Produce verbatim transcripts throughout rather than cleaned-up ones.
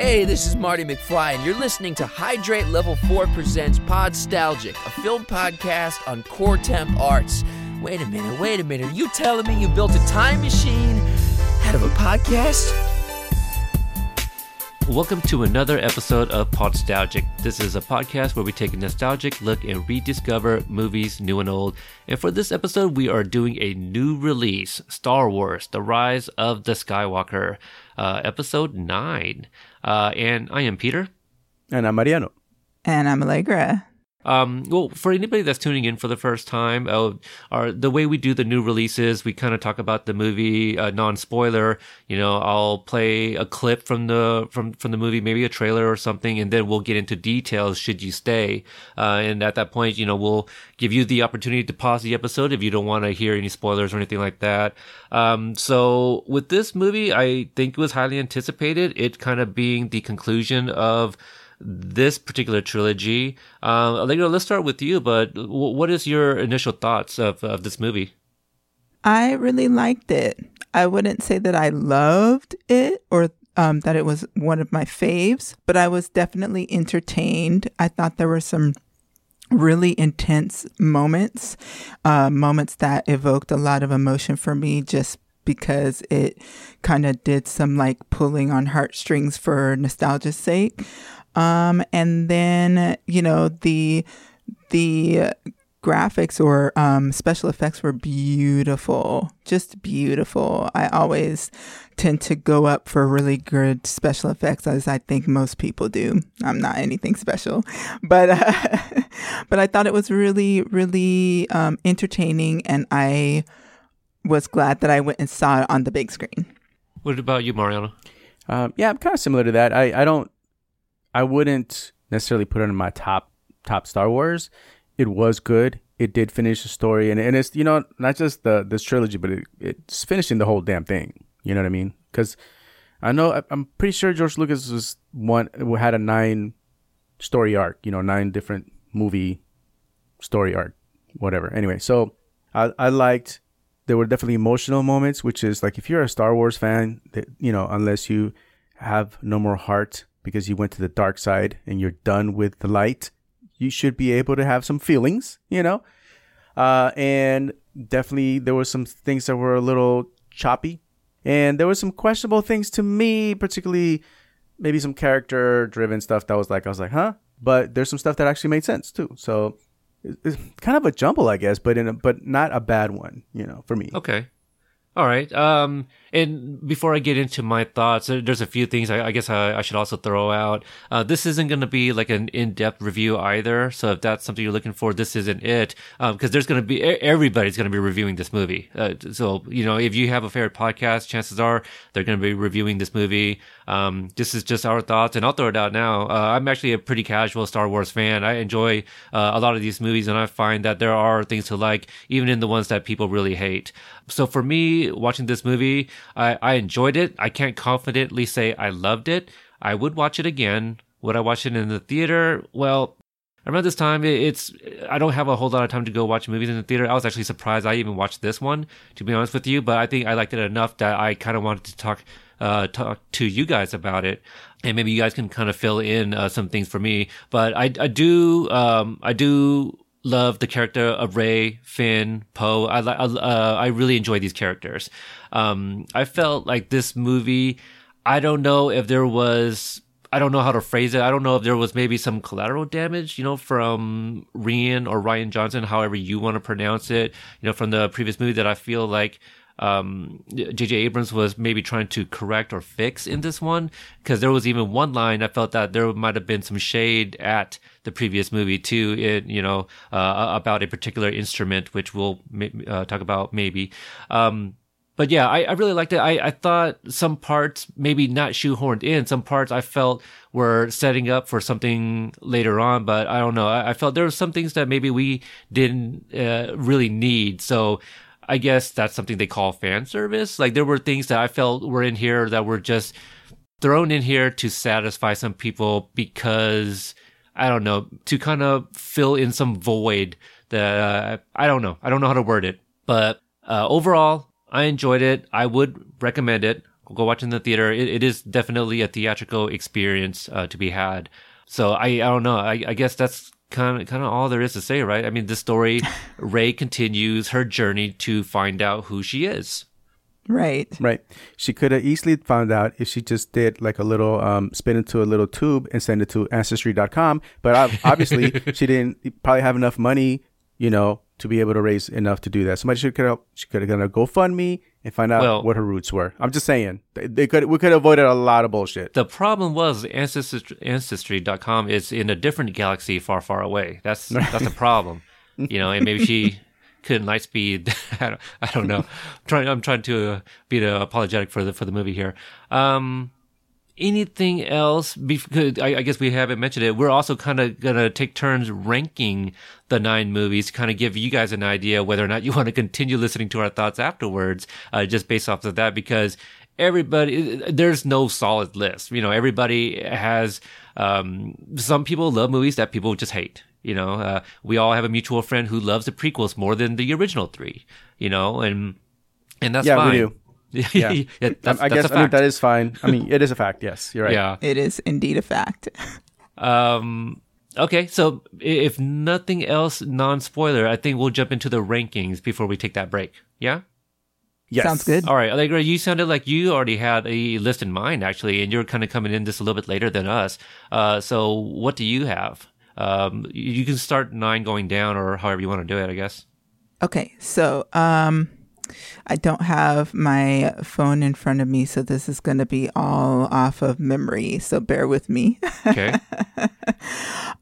Hey, this is Marty McFly, and you're listening to Hydrate Level four Presents Podstalgic, a film podcast on Core Temp Arts. Wait a minute, wait a minute. Are you telling me you built a time machine out of a podcast? Welcome to another episode of Podstalgic. This is a podcast where we take a nostalgic look and rediscover movies new and old. And for this episode, we are doing a new release, Star Wars, The Rise of the Skywalker, uh, episode nine. Uh, and I am Peter. And I'm Mariano. And I'm Allegra. Um, well, for anybody that's tuning in for the first time, uh, our, the way we do the new releases, we kind of talk about the movie, uh, non-spoiler. You know, I'll play a clip from the from from the movie, maybe a trailer or something, and then we'll get into details. Should you stay? Uh, and at that point, you know, we'll give you the opportunity to pause the episode if you don't want to hear any spoilers or anything like that. Um, so with this movie, I think it was highly anticipated. It kind of being the conclusion of this particular trilogy. Um, Allegra, let's start with you, but w- what is your initial thoughts of, of this movie? I really liked it. I wouldn't say that I loved it or um, that it was one of my faves, but I was definitely entertained. I thought there were some really intense moments, uh, moments that evoked a lot of emotion for me just because it kind of did some like pulling on heartstrings for nostalgia's sake. Um, and then, you know, the, the graphics or, um, special effects were beautiful, just beautiful. I always tend to go up for really good special effects, as I think most people do. I'm not anything special, but, uh, but I thought it was really, really, um, entertaining, and I was glad that I went and saw it on the big screen. What about you, Mariana? Um, yeah, I'm kind of similar to that. I, I don't. I wouldn't necessarily put it in my top top Star Wars. It was good. It did finish the story, and, and it's, you know, not just the this trilogy, but it, it's finishing the whole damn thing. You know what I mean? Because I know I'm pretty sure George Lucas was one had a nine story arc. You know, nine different movie story arc, whatever. Anyway, so I I liked. There were definitely emotional moments, which is like if you're a Star Wars fan, that, you know, unless you have no more heart, because you went to the dark side and you're done with the light, you should be able to have some feelings, you know? Uh, and definitely there were some things that were a little choppy. And there were some questionable things to me, particularly maybe some character-driven stuff that was like, I was like, huh? But there's some stuff that actually made sense, too. So it's kind of a jumble, I guess, but in a, but not a bad one, you know, for me. Okay. All right. Um, and before I get into my thoughts, there's a few things I, I guess I, I should also throw out. Uh, this isn't going to be like an in-depth review either. So if that's something you're looking for, this isn't it. Um, cause there's going to be, everybody's going to be reviewing this movie. Uh, so, you know, if you have a favorite podcast, chances are they're going to be reviewing this movie. Um, this is just our thoughts, and I'll throw it out now. Uh, I'm actually a pretty casual Star Wars fan. I enjoy uh, a lot of these movies, and I find that there are things to like, even in the ones that people really hate. So for me, watching this movie, I, I enjoyed it. I can't confidently say I loved it. I would watch it again. Would I watch it in the theater? Well, around this time, it's I don't have a whole lot of time to go watch movies in the theater. I was actually surprised I even watched this one, to be honest with you. But I think I liked it enough that I kind of wanted to talk uh, talk to you guys about it. And maybe you guys can kind of fill in uh, some things for me. But I, I do... Um, I do... love the character of Rey, Finn, Poe. I I, uh, I really enjoy these characters. Um, I felt like this movie, I don't know if there was, I don't know how to phrase it. I don't know if there was maybe some collateral damage, you know, from Rian or Rian Johnson, however you want to pronounce it, you know, from the previous movie that I feel like Um, J J Abrams was maybe trying to correct or fix in this one, because there was even one line I felt that there might have been some shade at the previous movie too. It, you know, uh, about a particular instrument, which we'll uh, talk about maybe. Um, but yeah, I, I really liked it. I, I thought some parts maybe not shoehorned in. Some parts I felt were setting up for something later on, but I don't know. I, I felt there were some things that maybe we didn't uh, really need. So. I guess that's something they call fan service. Like, there were things that I felt were in here that were just thrown in here to satisfy some people because, I don't know, to kind of fill in some void that, uh, I don't know. I don't know how to word it. But uh, overall, I enjoyed it. I would recommend it. go watch in the theater. It, it is definitely a theatrical experience uh, to be had. So I, I don't know. I, I guess that's kind of kind of all there is to say, right? I mean, the story, Rey continues her journey to find out who she is. Right. Right. She could have easily found out if she just did like a little um, spin into a little tube and send it to ancestry dot com. But obviously, she didn't probably have enough money, you know, to be able to raise enough to do that. Somebody should could have, she could have done a GoFundMe and find out well, what her roots were. I'm just saying, they, they could we could have avoided a lot of bullshit. The problem was ancestry, ancestry dot com is in a different galaxy far, far away. That's right. That's a problem, you know. And maybe she couldn't light speed. I, don't, I don't know. I'm trying. I'm trying to uh, be uh, apologetic for the for the movie here. Um, anything else? Because I, I guess we haven't mentioned it. We're also kind of going to take turns ranking the nine movies to kind of give you guys an idea whether or not you want to continue listening to our thoughts afterwards, uh, just based off of that, because everybody, there's no solid list. You know, everybody has, um, some people love movies that people just hate. You know, uh, we all have a mutual friend who loves the prequels more than the original three, you know, and, and that's yeah, fine. Yeah, we do. yeah, yeah that's, I, I that's guess I mean, that is fine. I mean, it is a fact. Yes, you're right. Yeah, it is indeed a fact. um, okay, so if nothing else, non-spoiler, I think we'll jump into the rankings before we take that break. Yeah. Yes. Sounds good. All right, Allegra, you sounded like you already had a list in mind, actually, and you're kind of coming in just a little bit later than us. Uh, so what do you have? Um, you can start nine going down, or however you want to do it, I guess. Okay, so um. I don't have my phone in front of me, so this is going to be all off of memory. So bear with me. Okay.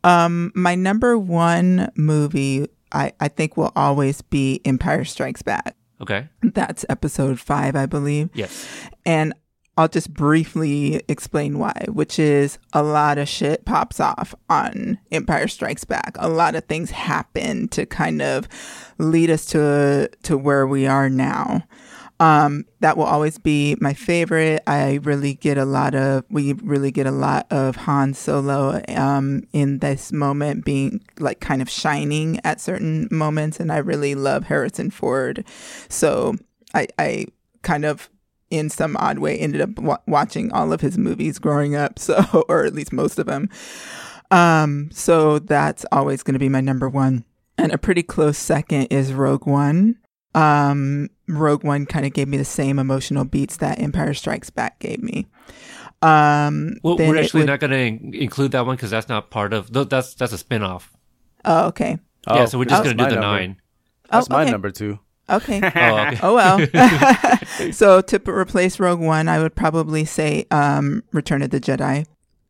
um, my number one movie, I, I think, will always be Empire Strikes Back. Okay. That's episode five, I believe. Yes. And I'll just briefly explain why, which is a lot of shit pops off on Empire Strikes Back. A lot of things happen to kind of lead us to to where we are now. Um, that will always be my favorite. I really get a lot of, we really get a lot of Han Solo um, in this moment being like kind of shining at certain moments. And I really love Harrison Ford. So I, I kind of, in some odd way, ended up w- watching all of his movies growing up, so, or at least most of them. Um, so that's always going to be my number one. And a pretty close second is Rogue One. Um, Rogue One kind of gave me the same emotional beats that Empire Strikes Back gave me. Um, well, we're actually would... not going to include that one because that's not part of, that's that's a spinoff. Oh, okay. Oh, yeah, so we're just going to do the number. nine. That's oh, my okay. number two. Okay. Oh, okay. Oh, well. So to replace Rogue One, I would probably say um, Return of the Jedi.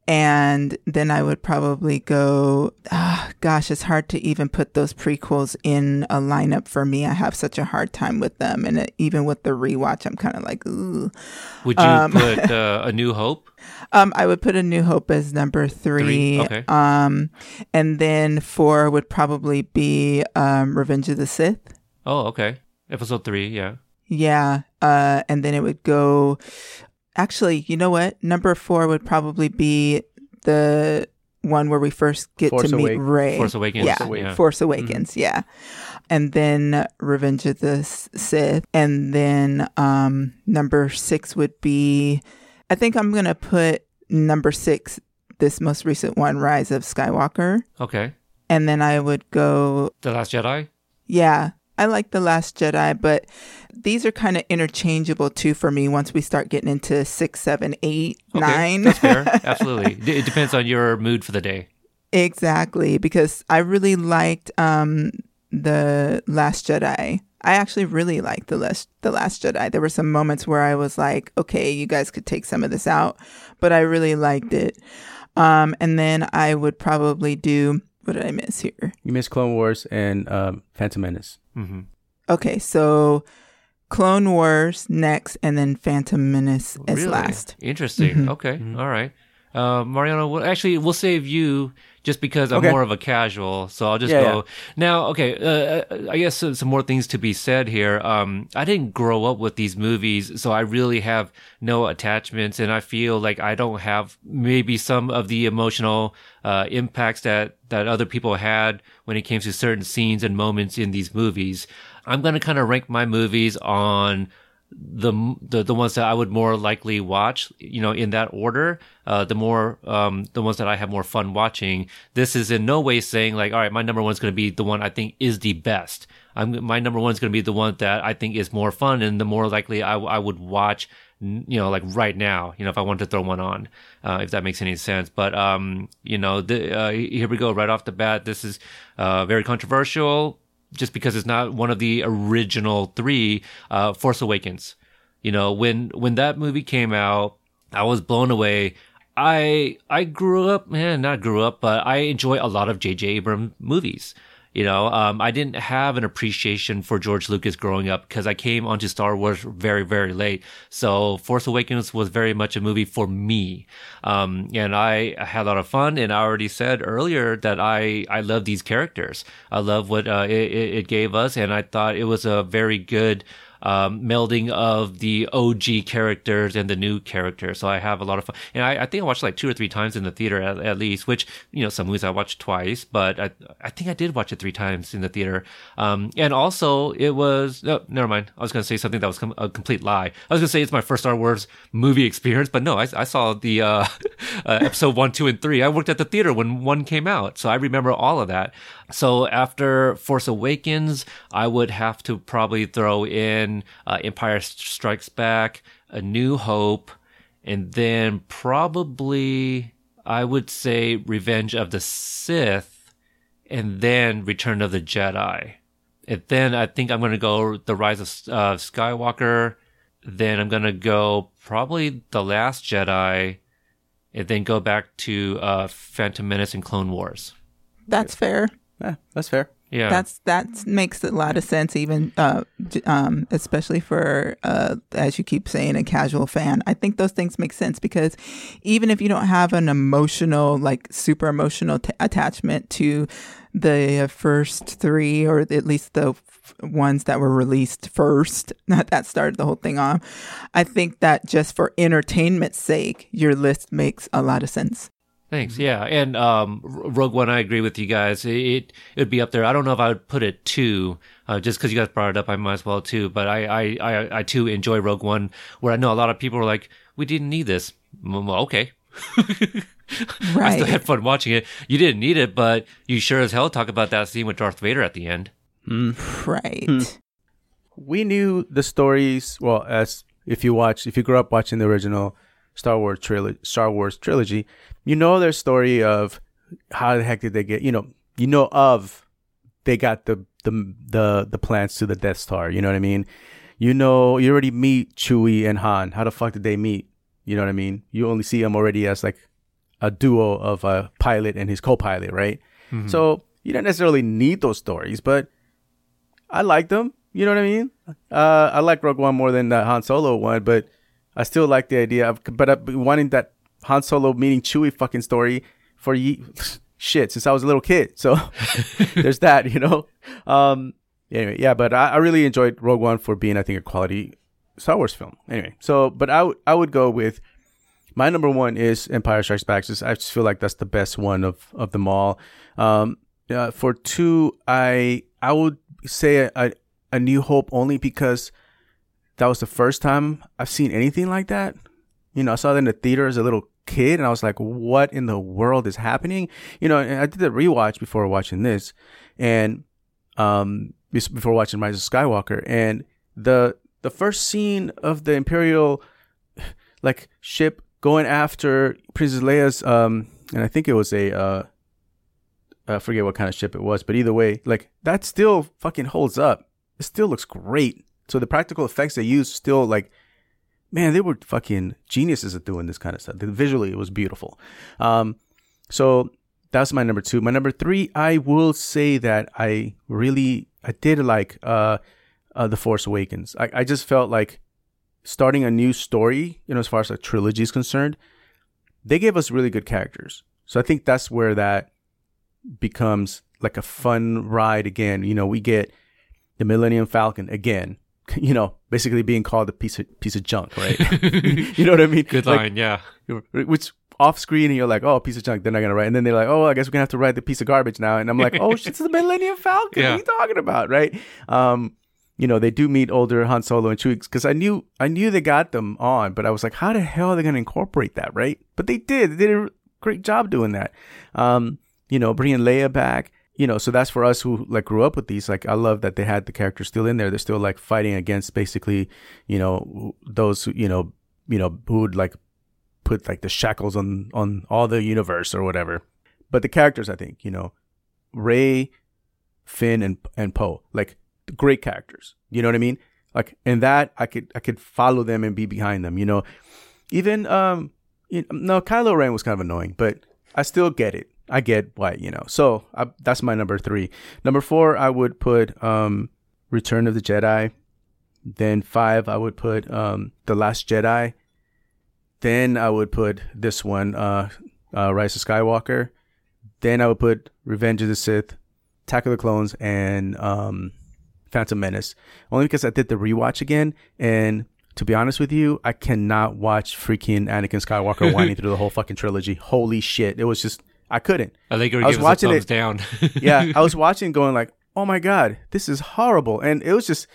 And then I would probably go, oh, gosh, it's hard to even put those prequels in a lineup for me. I have such a hard time with them. And it, even with the rewatch, I'm kind of like, ooh. Would you um, put uh, A New Hope? Um, I would put A New Hope as number three. three? Okay. Um, and then four would probably be um, Revenge of the Sith. Oh, okay. Episode three, yeah. Yeah. Uh, and then it would go... Actually, you know what? Number four would probably be the one where we first get Force to meet Awake. Rey. Force Awakens. Yeah. Force, yeah. Force Awakens, mm-hmm. yeah. And then Revenge of the Sith. And then um, number six would be... I think I'm going to put number six, this most recent one, Rise of Skywalker. Okay. And then I would go... The Last Jedi? Yeah. I like The Last Jedi, but these are kind of interchangeable too for me once we start getting into six, seven, eight, okay, nine. That's fair. Absolutely. It depends on your mood for the day. Exactly. Because I really liked um, The Last Jedi. I actually really liked The Last, The Last Jedi. There were some moments where I was like, okay, you guys could take some of this out, but I really liked it. Um, and then I would probably do... What did I miss here? You missed Clone Wars and um, Phantom Menace. Mm-hmm. Okay, so Clone Wars next, and then Phantom Menace as really? last. Interesting. Mm-hmm. Okay, mm-hmm. All right. Uh, Mariano, we'll, actually, we'll save you just because I'm okay. more of a casual, so I'll just yeah, go. Yeah. Now, okay, uh, I guess some more things to be said here. Um, I didn't grow up with these movies, so I really have no attachments, and I feel like I don't have maybe some of the emotional uh, impacts that, that other people had when it came to certain scenes and moments in these movies. I'm going to kind of rank my movies on the the the ones that I would more likely watch, you know, in that order, uh, the more um, the ones that I have more fun watching. This is in no way saying like, all right, my number one's going to be the one I think is the best. I'm my number one's going to be the one that I think is more fun and the more likely I I would watch, you know, like right now, you know, if I wanted to throw one on, uh, if that makes any sense. But, um, you know, the, uh, here we go right off the bat. This is uh, very controversial just because it's not one of the original three, uh, Force Awakens. You know, when, when that movie came out, I was blown away. I, I grew up, man, not grew up, but I enjoy a lot of J J Abrams movies. You know, um, I didn't have an appreciation for George Lucas growing up because I came onto Star Wars very, very late. So Force Awakens was very much a movie for me. Um, and I had a lot of fun. And I already said earlier that I, I love these characters. I love what uh, it, it gave us. And I thought it was a very good um melding of the O G characters and the new characters. So I have a lot of fun. And I, I think I watched like two or three times in the theater at, at least, which, you know, some movies I watched twice, but I I think I did watch it three times in the theater. Um And also it was, no, never mind. I was going to say something that was com- a complete lie. I was going to say it's my first Star Wars movie experience, but no, I, I saw the uh, uh episode one, two, and three. I worked at the theater when one came out. So I remember all of that. So after Force Awakens, I would have to probably throw in Uh, Empire Strikes Back, A New Hope, and then probably I would say Revenge of the Sith, and then Return of the Jedi. And then I think I'm going to go The Rise of uh, Skywalker, then I'm going to go probably The Last Jedi, and then go back to uh, Phantom Menace and Clone Wars. That's fair. Yeah, that's fair. Yeah, that's that makes a lot of sense, even uh, um, especially for uh, as you keep saying, a casual fan. I think those things make sense because even if you don't have an emotional, like super emotional t- attachment to the first three, or at least the f- ones that were released first, that started the whole thing off. I think that just for entertainment's sake, your list makes a lot of sense. Thanks. Yeah, and um, Rogue One, I agree with you guys. It it'd be up there. I don't know if I would put it two, uh, just because you guys brought it up. I might as well too. But I, I, I, I too enjoy Rogue One, where I know a lot of people are like, we didn't need this. Well, okay. Right. I still had fun watching it. You didn't need it, but you sure as hell talk about that scene with Darth Vader at the end. Mm. Right. Mm. We knew the stories well as if you watch if you grew up watching the original Star Wars trilogy, Star Wars trilogy, you know their story of how the heck did they get, you know, you know of they got the the the the plans to the Death Star. You know what I mean? You know, you already meet Chewie and Han. How the fuck did they meet? You know what I mean? You only see them already as like a duo of a pilot and his co-pilot, right? Mm-hmm. So you don't necessarily need those stories, but I like them. You know what I mean? Uh, I like Rogue One more than the Han Solo one, but I still like the idea of, but I've been wanting that Han Solo meeting Chewie fucking story for ye- shit since I was a little kid. So there's that, you know. Um, anyway, yeah, but I, I really enjoyed Rogue One for being, I think, a quality Star Wars film. Anyway, so but I, w- I would go with my number one is Empire Strikes Back. Just, I just feel like that's the best one of, of them all. Um, uh, for two, I I would say a, a New Hope only because that was the first time I've seen anything like that. You know, I saw that in the theater as a little kid, and I was like, what in the world is happening? You know, and I did a rewatch before watching this, and um, before watching Rise of Skywalker. And the the first scene of the Imperial, like, ship going after Princess Leia's, um, and I think it was a, uh, I forget what kind of ship it was, but either way, like, that still fucking holds up. It still looks great. So the practical effects they used still, like, man, they were fucking geniuses at doing this kind of stuff. Visually, it was beautiful. Um, so that's my number two. My number three, I will say that I really, I did like uh, uh, The Force Awakens. I, I just felt like starting a new story, you know, as far as a trilogy is concerned, they gave us really good characters. So I think that's where that becomes like a fun ride again. You know, we get the Millennium Falcon again. You know, basically being called a piece of piece of junk, right? You know what I mean? Good like, line, yeah. Which off screen, and you're like, oh, piece of junk, they're not going to write. And then they're like, oh, I guess we're going to have to write the piece of garbage now. And I'm like, oh, shit, it's the Millennium Falcon. Yeah. What are you talking about, right? Um, you know, they do meet older Han Solo and Chewie, because I knew I knew they got them on, but I was like, how the hell are they going to incorporate that, right? But they did. They did a great job doing that. Um, you know, bringing Leia back. You know, so that's for us who like grew up with these. Like, I love that they had the characters still in there. They're still like fighting against basically, you know, those who, you know, you know, who'd like put like the shackles on on all the universe or whatever. But the characters, I think, you know, Rey, Finn, and and Poe, like great characters. You know what I mean? Like, and that I could I could follow them and be behind them. You know, even um, you know, no, Kylo Ren was kind of annoying, but I still get it. I get why, you know. So I, that's my number three. Number four, I would put um, Return of the Jedi. Then five, I would put um, The Last Jedi. Then I would put this one, uh, uh, Rise of Skywalker. Then I would put Revenge of the Sith, Attack of the Clones, and um, Phantom Menace. Only because I did the rewatch again, and to be honest with you, I cannot watch freaking Anakin Skywalker whining through the whole fucking trilogy. Holy shit! It was just. I couldn't. I think it would I was give us watching a thumbs it down. Yeah, I was watching, going like, "Oh my god, this is horrible!" And it was just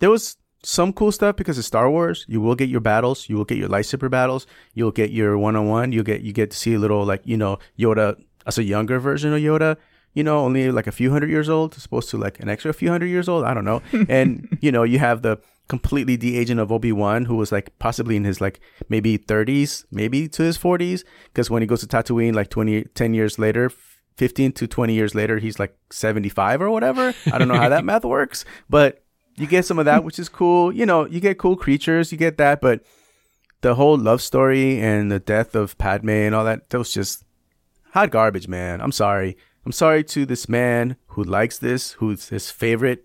there was some cool stuff because of Star Wars. You will get your battles, you will get your lightsaber battles, you'll get your one on one. You get you get to see a little like you know Yoda as a younger version of Yoda. You know, only like a few hundred years old, supposed to like an extra few hundred years old. I don't know. And you know, you have the completely de-aging of Obi-Wan, who was like possibly in his like maybe thirties, maybe to his forties, because when he goes to Tatooine like twenty ten years later, fifteen to twenty years later, he's like seventy-five or whatever. I don't know how that math works, but you get some of that, which is cool. You know, you get cool creatures, you get that, but the whole love story and the death of Padme and all that, that was just hot garbage, man. I'm sorry. I'm sorry to this man who likes this, who's his favorite.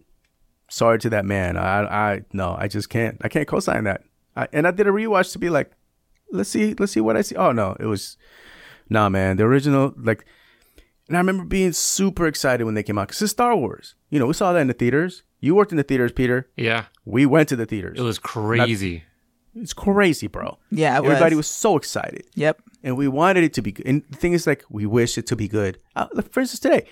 Sorry to that man. I, I, no, I just can't. I can't co-sign that. I, and I did a rewatch to be like, let's see, let's see what I see. Oh no, it was, nah, man. The original, like, and I remember being super excited when they came out because it's Star Wars. You know, we saw that in the theaters. You worked in the theaters, Peter. Yeah. We went to the theaters. It was crazy. Not, it's crazy, bro. Yeah. It Everybody was. was so excited. Yep. And we wanted it to be good. And the thing is, like, we wish it to be good. Uh, for instance, today,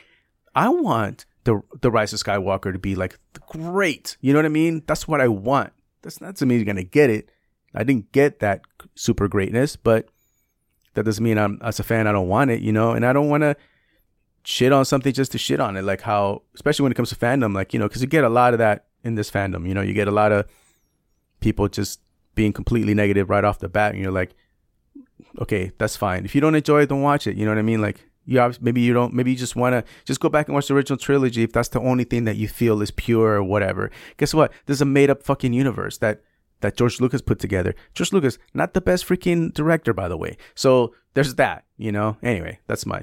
I want. The the Rise of Skywalker to be like great, you know what I mean? That's what I want. That's not to me you're gonna get it. I didn't get that super greatness, but that doesn't mean I'm as a fan I don't want it, you know. And I don't want to shit on something just to shit on it, like how, especially when it comes to fandom, like you know, because you get a lot of that in this fandom. You know, you get a lot of people just being completely negative right off the bat, and you're like, okay, that's fine. If you don't enjoy it, don't watch it. You know what I mean? Like. You maybe you don't maybe you just want to just go back and watch the original trilogy if that's the only thing that you feel is pure or whatever. Guess what? There's a made up fucking universe that that George Lucas put together. George Lucas, not the best freaking director, by the way. So there's that, you know. Anyway, that's my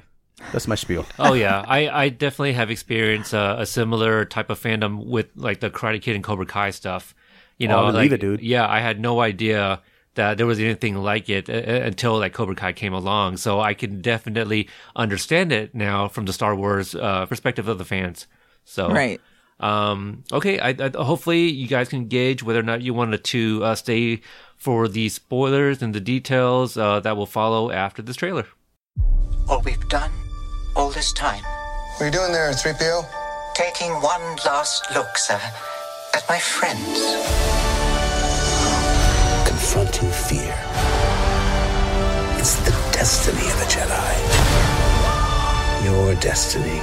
that's my spiel. Oh yeah, I, I definitely have experienced a, a similar type of fandom with like the Karate Kid and Cobra Kai stuff. You know, oh, like, it, dude. Yeah, I had no idea that there was anything like it until like Cobra Kai came along. So I can definitely understand it now from the Star Wars uh, perspective of the fans. So, right. Um, okay. I, I, hopefully you guys can gauge whether or not you wanted to uh, stay for the spoilers and the details uh, that will follow after this trailer. What we've done all this time. What are you doing there, three P O? Taking one last look, sir, at my friends. Confronting fear. It's the destiny of a Jedi. Your destiny.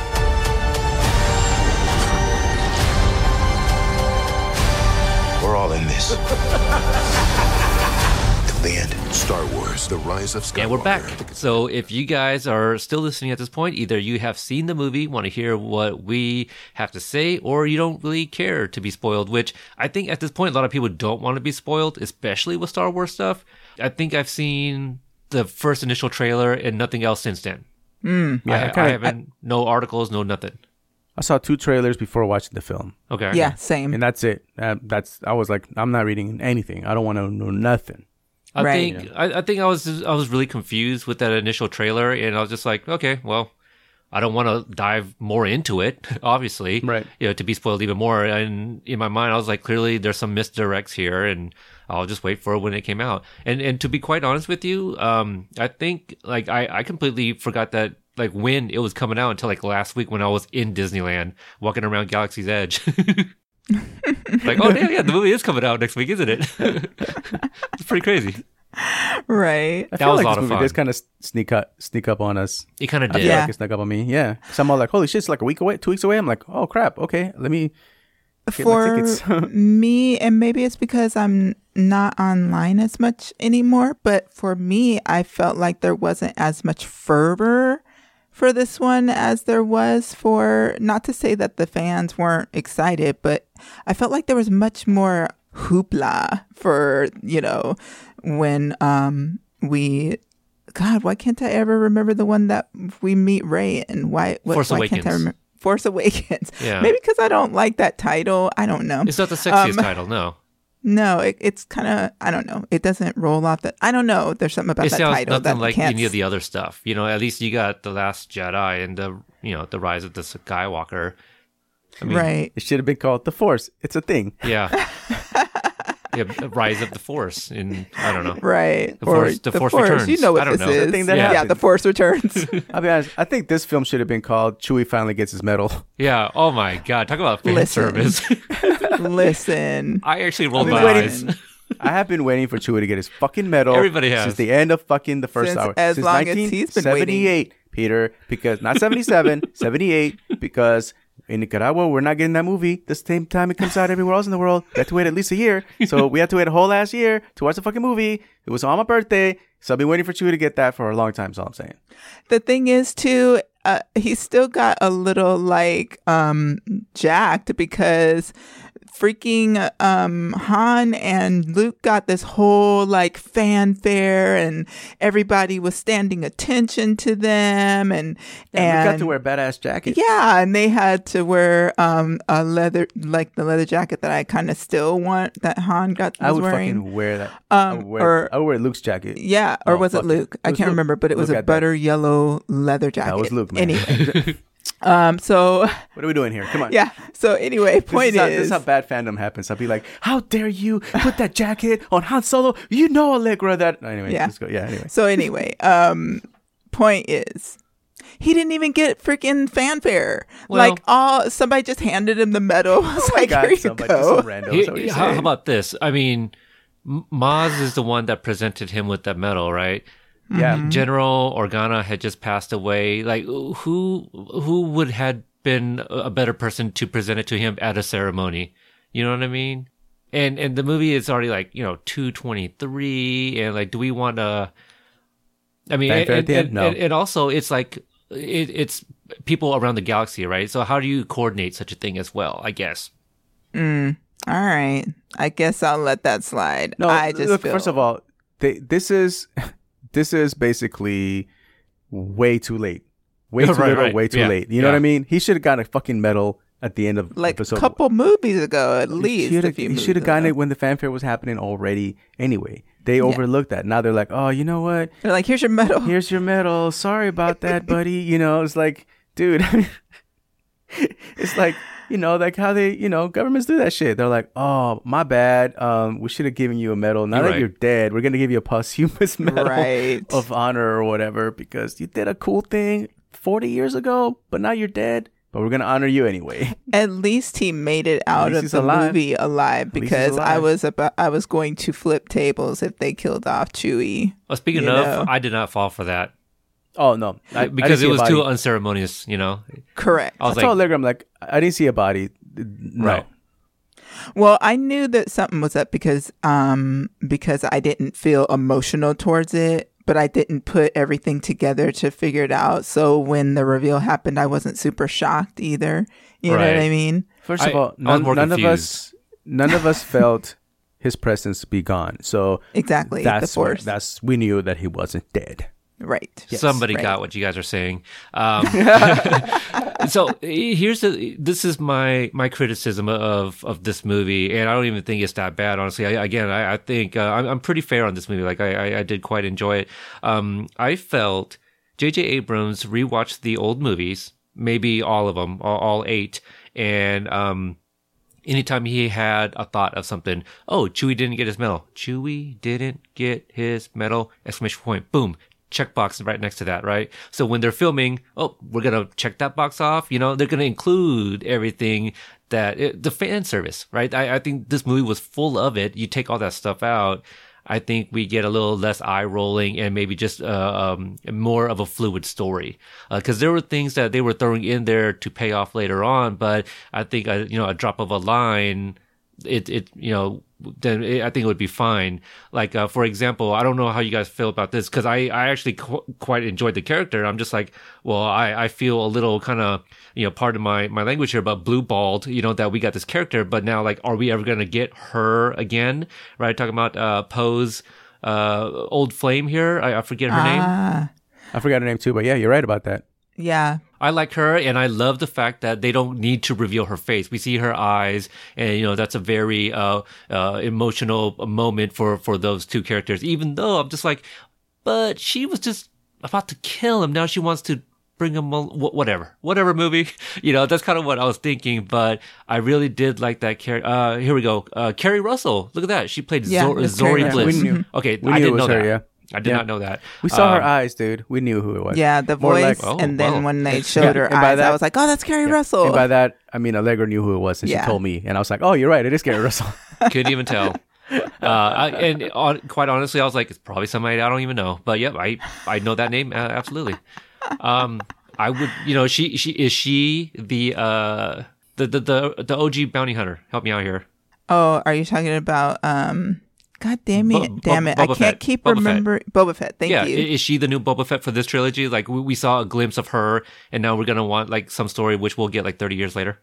We're all in this. Till the end. Star Wars, The Rise of Skywalker. And we're back. So if you guys are still listening at this point, either you have seen the movie, want to hear what we have to say, or you don't really care to be spoiled, which I think at this point, a lot of people don't want to be spoiled, especially with Star Wars stuff. I think I've seen the first initial trailer and nothing else since then. Mm, yeah, I, I, kinda, I haven't, I, no articles, no nothing. I saw two trailers before watching the film. Okay. Yeah, same. And that's it. Uh, that's I was like, I'm not reading anything. I don't want to know nothing. I right. think yeah. I, I think I was just, I was really confused with that initial trailer, and I was just like, okay, well, I don't want to dive more into it, obviously, right? You know, to be spoiled even more. And in my mind, I was like, clearly, there's some misdirects here, and I'll just wait for it when it came out. And and to be quite honest with you, um, I think like I, I completely forgot that like when it was coming out until like last week when I was in Disneyland walking around Galaxy's Edge. Like, oh, yeah, yeah, the movie is coming out next week, isn't it? It's pretty crazy. Right. I that feel was like a lot this of movie fun. This kind of sneak up, sneak up on us. It kind of did. I feel yeah. like it snuck up on me. Yeah. So I'm all like, holy shit, it's like a week away, two weeks away. I'm like, oh, crap. Okay, let me get my tickets. For me, and maybe it's because I'm not online as much anymore, but for me, I felt like there wasn't as much fervor for this one as there was for, not to say that the fans weren't excited, but I felt like there was much more hoopla for, you know, when um we, God, why can't I ever remember the one that we meet Rey in? Why, what, Force why Awakens. Can't I remember? Force Awakens. Yeah. Maybe because I don't like that title. I don't know. It's not the sexiest um, title, no. No, it, it's kind of, I don't know. It doesn't roll off that. I don't know. There's something about it that title. It sounds nothing like any of the other stuff. You know, at least you got The Last Jedi and the, you know, The Rise of the Skywalker. I mean, right. It should have been called The Force. It's a thing. Yeah. Yeah, Rise of the Force in, I don't know. Right. The Force, the the Force, Force Returns. You know what I don't this know. Is. The thing that yeah. yeah, The Force Returns. I'll be honest. I think this film should have been called Chewie Finally Gets His Medal. Yeah. Oh, my God. Talk about fan service. Listen. I actually rolled my waiting. eyes. I have been waiting for Chewie to get his fucking medal. Everybody has. Since the end of fucking the first since hour. As since long as he's been waiting. Peter, because not seventy-seven, seventy-eight, because... in Nicaragua, we're not getting that movie the same time it comes out everywhere else in the world. We had to wait at least a year. So we had to wait a whole last year to watch the fucking movie. It was on my birthday. So I've been waiting for Chewie to get that for a long time, is all I'm saying. The thing is, too, uh, he still got a little, like, um, jacked because... freaking um Han and Luke got this whole like fanfare and everybody was standing attention to them and yeah, and Luke got to wear badass jackets. Yeah, and they had to wear um a leather like the leather jacket that I kind of still want that Han got was I would wearing. Fucking wear that. Um I would wear, or I would wear Luke's jacket. Yeah, or no, was it Luke? It. I it can't Luke. Remember, but it Luke was a butter that. Yellow leather jacket. That was Luke, man. Anyway. Um, so what are we doing here? Come on. Yeah. So anyway, point this is, how, is this is how bad fandom happens. I'll be like, how dare you put that jacket on Han Solo? You know, Allegra that anyway, yeah. Let's go. Yeah. Anyway. So anyway, um, point is he didn't even get freaking fanfare. Well, like all somebody just handed him the medal. Oh my like, God, here somebody, you go. Some random, he, how, how about this? I mean, Maz is the one that presented him with that medal, right? Yeah, mm-hmm. General Organa had just passed away. Like, who who would had been a better person to present it to him at a ceremony? You know what I mean? And and the movie is already like, you know, two twenty three, and like, do we want to? I mean, and, and, and, no. and, and also it's like it, it's people around the galaxy, right? So how do you coordinate such a thing as well? I guess. Mm, all right, I guess I'll let that slide. No, I just look, feel... first of all, they, this is. This is basically way too late. Way too right, little, right. way too yeah. late. You yeah. know what I mean? He should have gotten a fucking medal at the end of like episode. Like a couple one. Movies ago, at he least. Should've, he should have gotten it when the fanfare was happening already anyway. They yeah. overlooked that. Now they're like, oh, you know what? They're like, here's your medal. Here's your medal. Sorry about that, buddy. You know, it's like, dude. It's like, you know, like how they, you know, governments do that shit. They're like, oh, my bad. Um, we should have given you a medal. Now you're that right. you're dead, we're going to give you a posthumous medal right. of honor or whatever because you did a cool thing forty years ago, but now you're dead. But we're going to honor you anyway. At least he made it out of the alive. movie alive because alive. I was about, I was going to flip tables if they killed off Chewie. Well, speaking you of, know? I did not fall for that. Oh, no. I, because I it was too unceremonious, you know? Correct. I, was I told like, Allegra, I'm like, I didn't see a body. No. Right. Well, I knew that something was up because um, because I didn't feel emotional towards it, but I didn't put everything together to figure it out. So when the reveal happened, I wasn't super shocked either. You right. know what I mean? First I, of all, none, none of us none of us felt his presence to be gone. So exactly. That's the force. What, that's we knew that he wasn't dead. Right. Yes, Somebody right. got what you guys are saying. Um, so here's the. This is my my criticism of of this movie, and I don't even think it's that bad, honestly. I, again, I, I think uh, I'm, I'm pretty fair on this movie. Like I, I, I did quite enjoy it. Um, I felt J J Abrams rewatched the old movies, maybe all of them, all, all eight, and um, anytime he had a thought of something, oh, Chewie didn't get his medal. Chewie didn't get his medal! Exclamation point! Boom. Checkbox right next to that, right? So when they're filming, oh, we're going to check that box off. You know, they're going to include everything that it, the fan service, right? I, I think this movie was full of it. You take all that stuff out, I think we get a little less eye-rolling and maybe just uh, um, more of a fluid story. Because uh, there were things that they were throwing in there to pay off later on, but I think a, you know a drop of a line, it it you know then it, I think it would be fine. Like uh, for example, I don't know how you guys feel about this, because I I actually qu- quite enjoyed the character. I'm just like, well, I I feel a little kind of, you know, pardon my my language here, but blue balled, you know, that we got this character, but now, like, are we ever going to get her again? Right? Talking about uh, Poe's uh, old flame here. I, I forget her uh, name. I forgot her name too, but yeah, you're right about that. Yeah. I like her, and I love the fact that they don't need to reveal her face. We see her eyes, and, you know, that's a very uh, uh, emotional moment for, for those two characters, even though I'm just like, but she was just about to kill him. Now she wants to bring him, whatever, whatever movie, you know, that's kind of what I was thinking, but I really did like that character. Uh, here we go. Uh, Keri Russell. Look at that. She played yeah, Zor- Zori Keri Bliss. Yeah, okay. I didn't know her, that. Yeah. I did yeah. not know that. We saw um, her eyes, dude. We knew who it was. Yeah, the More voice. Like, oh, and then wow. when they showed her eyes, that, I was like, oh, that's Keri yeah. Russell. And by that, I mean, Allegra knew who it was, and yeah. she told me. And I was like, oh, you're right. It is Keri Russell. Couldn't even tell. Uh, I, and on, quite honestly, I was like, it's probably somebody I don't even know. But yep, I, I know that name. Uh, absolutely. Um, I would, you know, she she is she the, uh, the, the, the, the O G bounty hunter? Help me out here. Oh, are you talking about... Um... God damn it! Bo- damn it! Bo- I can't Fett. keep Boba remembering Fett. Boba Fett. Thank yeah. you. Is she the new Boba Fett for this trilogy? Like we, we saw a glimpse of her, and now we're gonna want like some story which we'll get like thirty years later.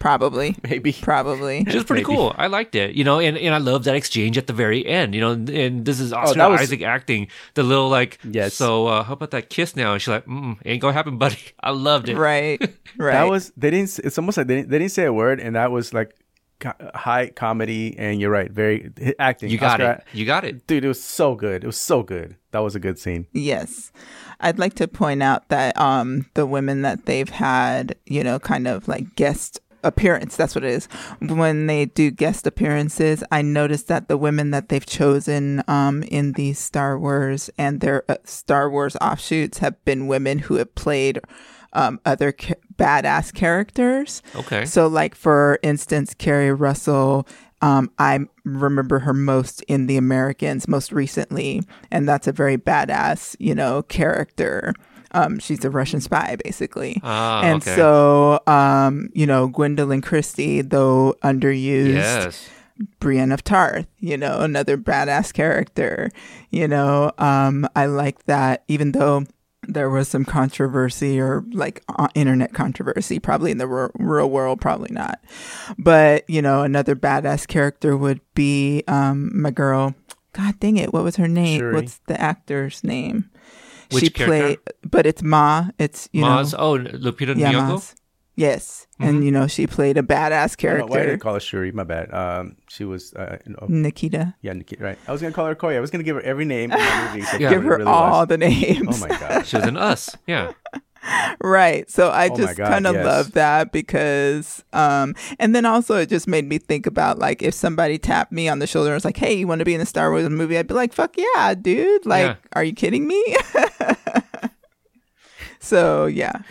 Probably, maybe, probably. Which is pretty maybe. cool. I liked it, you know, and, and I love that exchange at the very end, you know. And, and this is Oscar oh, was... Isaac acting the little like. Yes. So uh, how about that kiss now? And she's like, mm, "Ain't gonna happen, buddy." I loved it. Right. Right. That was they didn't. It's almost like they didn't, they didn't say a word, and that was like. High comedy, and you're right, very acting. You got Oscar, it. You got it. Dude, it was so good. It was so good. That was a good scene. Yes. I'd like to point out that um the women that they've had, you know, kind of like guest appearance, that's what it is. When they do guest appearances, I noticed that the women that they've chosen um in the Star Wars and their uh, Star Wars offshoots have been women who have played um other ca- badass characters. Okay. So like for instance, Keri Russell, um I remember her most in The Americans most recently, and that's a very badass, you know, character. Um she's a Russian spy basically. Ah, and okay. so um you know, Gwendolyn Christie, though underused. Yes. Brienne of Tarth, you know, another badass character, you know. um I like that, even though there was some controversy or like uh, internet controversy, probably in the r- real world, probably not. But, you know, another badass character would be um, my girl. God dang it. What was her name? Shuri. What's the actor's name? Which she character? Played, but it's Ma. It's, you Ma's, know. Oh, Lupita yeah, Nyong'o? Ma's. Yes. Mm-hmm. And, you know, she played a badass character. Why did I call her Shuri? My bad. Um, she was... Uh, no. Nikita. Yeah, Nikita, right. I was going to call her Koya. I was going to give her every name. In the movie, yeah. Give her really all was. the names. Oh, my God. She was in Us. Yeah. Right. So I oh just kind of yes. love that because... Um, and then also it just made me think about, like, if somebody tapped me on the shoulder and was like, hey, you want to be in a Star Wars movie? I'd be like, fuck yeah, dude. Like, yeah. Are you kidding me? So, yeah.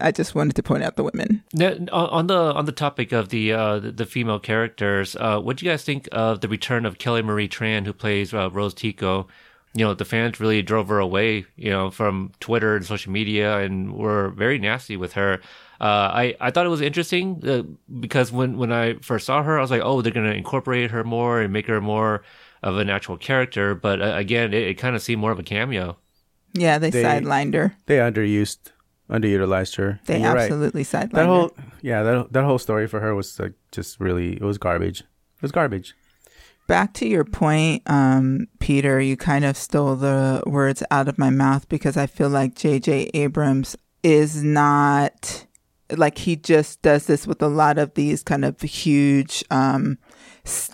I just wanted to point out the women. Now, on the on the topic of the uh, the female characters, uh, what do you guys think of the return of Kelly Marie Tran, who plays uh, Rose Tico? You know, the fans really drove her away, you know, from Twitter and social media, and were very nasty with her. Uh, I, I thought it was interesting uh, because when, when I first saw her, I was like, oh, they're going to incorporate her more and make her more of an actual character. But uh, again, it, it kind of seemed more of a cameo. Yeah, they, they sidelined her. They underused underutilized her. They absolutely right. sidelined that whole her. Yeah, that that whole story for her was like just really it was garbage. It was garbage. Back to your point, um, Peter, you kind of stole the words out of my mouth because I feel like J J Abrams is not like he just does this with a lot of these kind of huge um,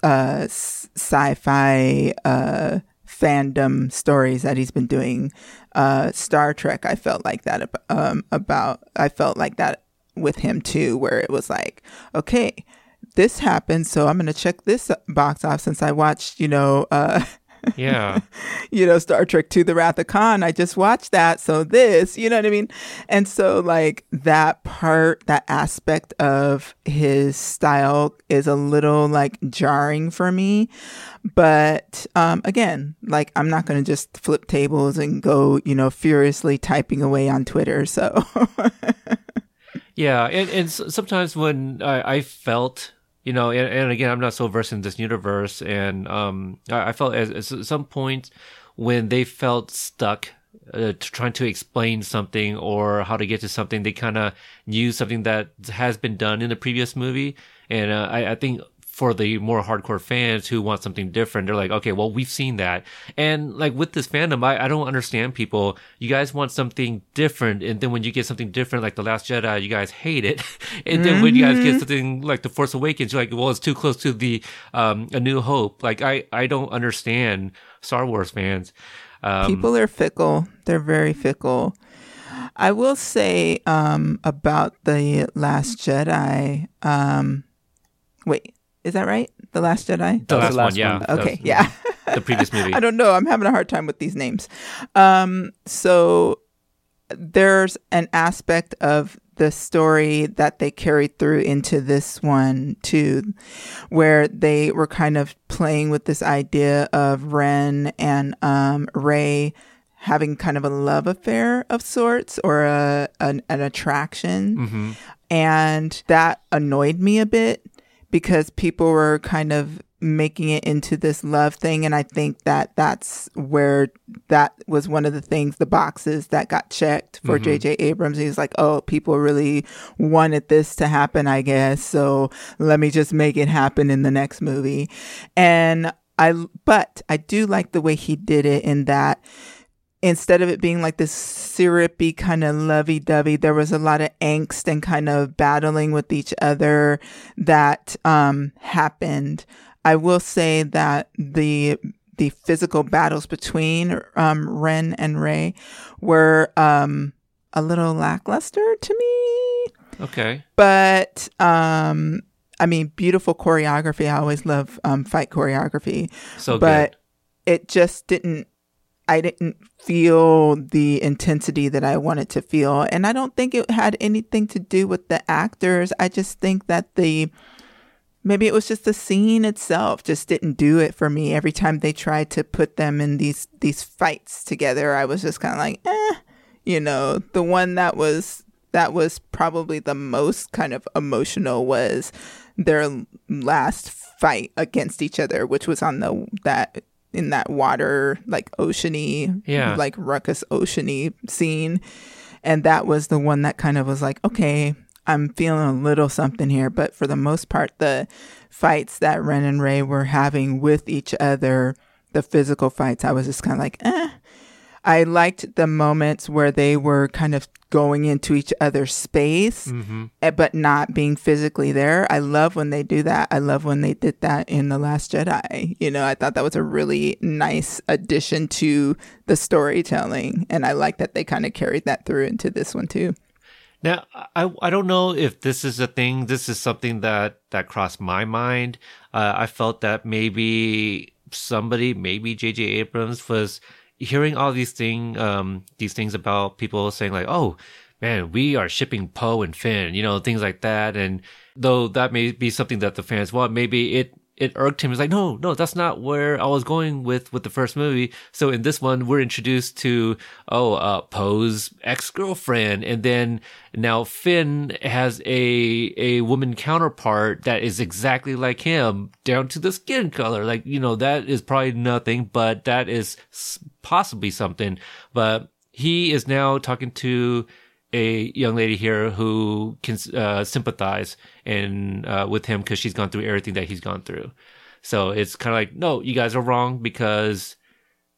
uh, sci-fi uh, fandom stories that he's been doing. Uh, Star Trek, I felt like that um, about, I felt like that with him too, where it was like, okay, this happened, so I'm going to check this box off since I watched, you know, uh, Yeah. You know, Star Trek two, The Wrath of Khan, I just watched that. So this, you know what I mean? And so like that part, that aspect of his style is a little like jarring for me. But um, again, like I'm not going to just flip tables and go, you know, furiously typing away on Twitter. So. Yeah. And, and sometimes when I, I felt... You know, and, and again, I'm not so versed in this universe, and um, I, I felt at, at some point when they felt stuck uh, to trying to explain something or how to get to something, they kind of used something that has been done in the previous movie. And uh, I, I think for the more hardcore fans who want something different, they're like, okay, well, we've seen that. And like with this fandom, I, I don't understand people. You guys want something different, and then when you get something different, like The Last Jedi, you guys hate it. And then mm-hmm. when you guys get something like The Force Awakens, you're like, well, it's too close to the um, A New Hope. Like, I, I don't understand Star Wars fans. Um, people are fickle. They're very fickle. I will say um, about The Last Jedi. Um, wait, is that right? The Last Jedi? The, oh, last, the last one, yeah. One. Okay, yeah. The previous movie. I don't know. I'm having a hard time with these names. Um, so there's an aspect of the story that they carried through into this one too, where they were kind of playing with this idea of Ren and um, Rey having kind of a love affair of sorts, or a an, an attraction. Mm-hmm. And that annoyed me a bit, because people were kind of making it into this love thing. And I think that that's where that was one of the things, the boxes that got checked for mm-hmm. J J Abrams. He's like, oh, people really wanted this to happen, I guess. So let me just make it happen in the next movie. And I, but I do like the way he did it, in that instead of it being like this syrupy kind of lovey-dovey, there was a lot of angst and kind of battling with each other that um, happened. I will say that the the physical battles between um, Ren and Rey were um, a little lackluster to me. Okay. But, um, I mean, beautiful choreography. I always love um, fight choreography. So but good. But it just didn't, I didn't feel the intensity that I wanted to feel. And I don't think it had anything to do with the actors. I just think that the... Maybe it was just the scene itself just didn't do it for me. Every time they tried to put them in these these fights together, I was just kind of like, eh, you know. The one that was that was probably the most kind of emotional was their last fight against each other, which was on the that in that water, like oceany, yeah. like ruckus oceany scene, and that was the one that kind of was like, okay, I'm feeling a little something here. But for the most part, the fights that Ren and Rey were having with each other, the physical fights, I was just kind of like, eh. I liked the moments where they were kind of going into each other's space, mm-hmm. but not being physically there. I love when they do that. I love when they did that in The Last Jedi. You know, I thought that was a really nice addition to the storytelling. And I like that they kind of carried that through into this one too. Now, I I don't know if this is a thing. This is something that, that crossed my mind. Uh, I felt that maybe somebody, maybe J J Abrams, was hearing all these thing, um, these things about people saying like, "Oh, man, we are shipping Poe and Finn," you know, things like that. And though that may be something that the fans want, maybe it. It irked him. It's like, no, no, that's not where I was going with, with the first movie. So in this one, we're introduced to, oh, uh, Poe's ex-girlfriend. And then now Finn has a, a woman counterpart that is exactly like him down to the skin color. Like, you know, that is probably nothing, but that is possibly something. But he is now talking to a young lady here who can uh, sympathize and uh, with him because she's gone through everything that he's gone through. So it's kind of like, no, you guys are wrong because.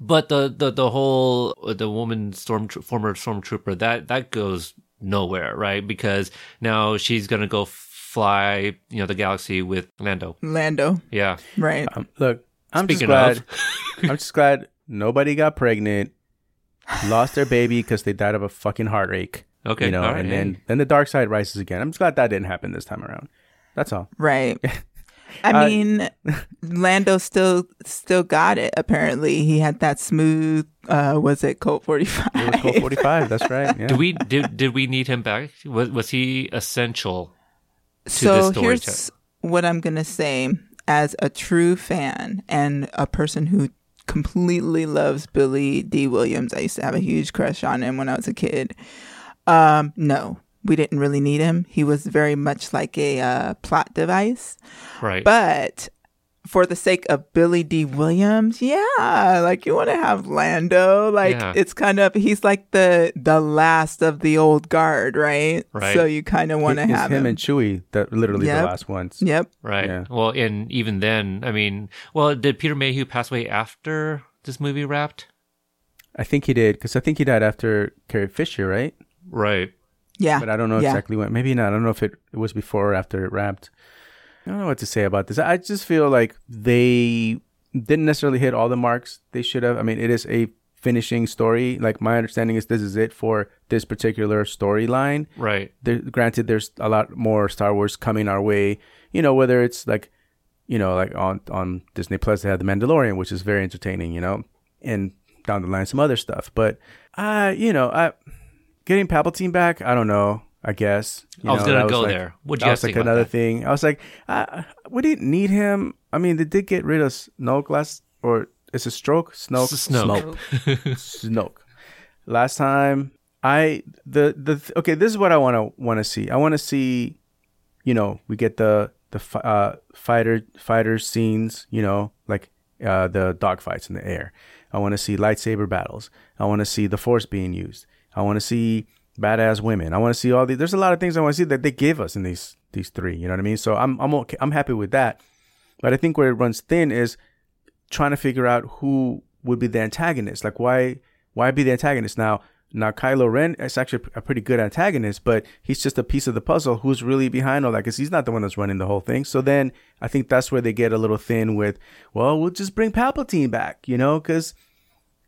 But the the the whole the woman storm former stormtrooper that that goes nowhere, right? Because now she's gonna go fly, you know, the galaxy with Lando. Lando, yeah, right. Um, look, I'm Speaking just glad. I'm just glad nobody got pregnant, lost their baby because they died of a fucking heartache. Okay, you know, right. and then, then the dark side rises again. I'm just glad that didn't happen this time around. That's all. Right. I uh, mean, Lando still still got it. Apparently, he had that smooth. Uh, was it Colt forty-five? It was Colt forty-five. That's right. Yeah. Do we did did we need him back? Was was he essential to so this story? So here's type? what I'm gonna say as a true fan and a person who completely loves Billy D. Williams. I used to have a huge crush on him when I was a kid. Um, no, we didn't really need him. He was very much like a uh, plot device. Right. But for the sake of Billy D. Williams, yeah, like you want to have Lando. Like yeah. it's kind of, he's like the the last of the old guard, right? Right. So you kind of want to have him. him and Chewie, that literally yep. the last ones. Yep. Right. Yeah. Well, and even then, I mean, well, did Peter Mayhew pass away after this movie wrapped? I think he did, because I think he died after Carrie Fisher, right? Right. Yeah. But I don't know yeah. exactly when. Maybe not. I don't know if it, it was before or after it wrapped. I don't know what to say about this. I just feel like they didn't necessarily hit all the marks they should have. I mean, it is a finishing story. Like, my understanding is this is it for this particular storyline. Right. There, granted, there's a lot more Star Wars coming our way. You know, whether it's like, you know, like on, on Disney Plus, they have The Mandalorian, which is very entertaining, you know, and down the line, some other stuff. But, uh, you know, I... Getting Palpatine back, I don't know, I guess. You I was going to go like, there. What do you guys think like about that? That was like another thing. I was like, uh, we didn't need him. I mean, they did get rid of Snoke last, or it's a stroke? Snoke. Snoke. Snoke. Snoke. Last time, I, the, the, okay, this is what I want to want to see. I want to see, you know, we get the, the uh, fighter, fighter scenes, you know, like uh, the dogfights in the air. I want to see lightsaber battles. I want to see the Force being used. I want to see badass women. I want to see all these. There's a lot of things I want to see that they give us in these these three. You know what I mean? So I'm I'm okay. I'm happy with that. But I think where it runs thin is trying to figure out who would be the antagonist. Like why why be the antagonist now? Now Kylo Ren is actually a pretty good antagonist, but he's just a piece of the puzzle. Who's really behind all that? Because he's not the one that's running the whole thing. So then I think that's where they get a little thin with. Well, we'll just bring Palpatine back, you know, because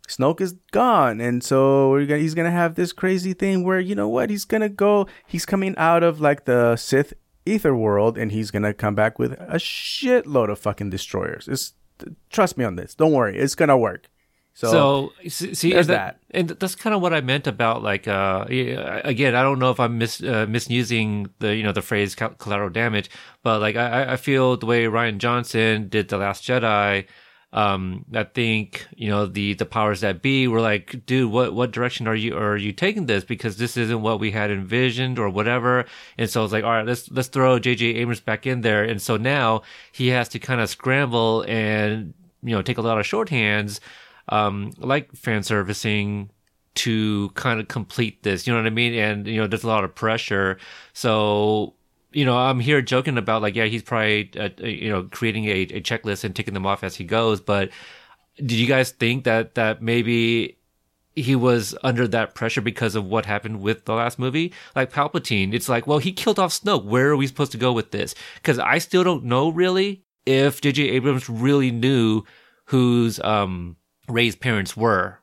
Snoke is gone, and so we're gonna, he's going to have this crazy thing where, you know what, he's going to go, he's coming out of, like, the Sith ether world, and he's going to come back with a shitload of fucking destroyers. It's, trust me on this. Don't worry. It's going to work. So, so see, there's that, that. And that's kind of what I meant about, like, uh, again, I don't know if I'm mis, uh, misusing the, you know, the phrase collateral damage, but, like, I, I feel the way Rian Johnson did The Last Jedi, Um, I think, you know, the, the powers that be were like, dude, what, what direction are you, are you taking this? Because this isn't what we had envisioned or whatever. And so it's like, all right, let's, let's throw J J Abrams back in there. And so now he has to kind of scramble and, you know, take a lot of shorthands, um, like fan servicing to kind of complete this. You know what I mean? And, you know, there's a lot of pressure. So, you know, I'm here joking about, like, yeah, he's probably, uh, you know, creating a, a checklist and ticking them off as he goes. But did you guys think that, that maybe he was under that pressure because of what happened with the last movie? Like Palpatine, it's like, well, he killed off Snoke. Where are we supposed to go with this? Because I still don't know, really, if J J Abrams really knew whose um, Rey's parents were.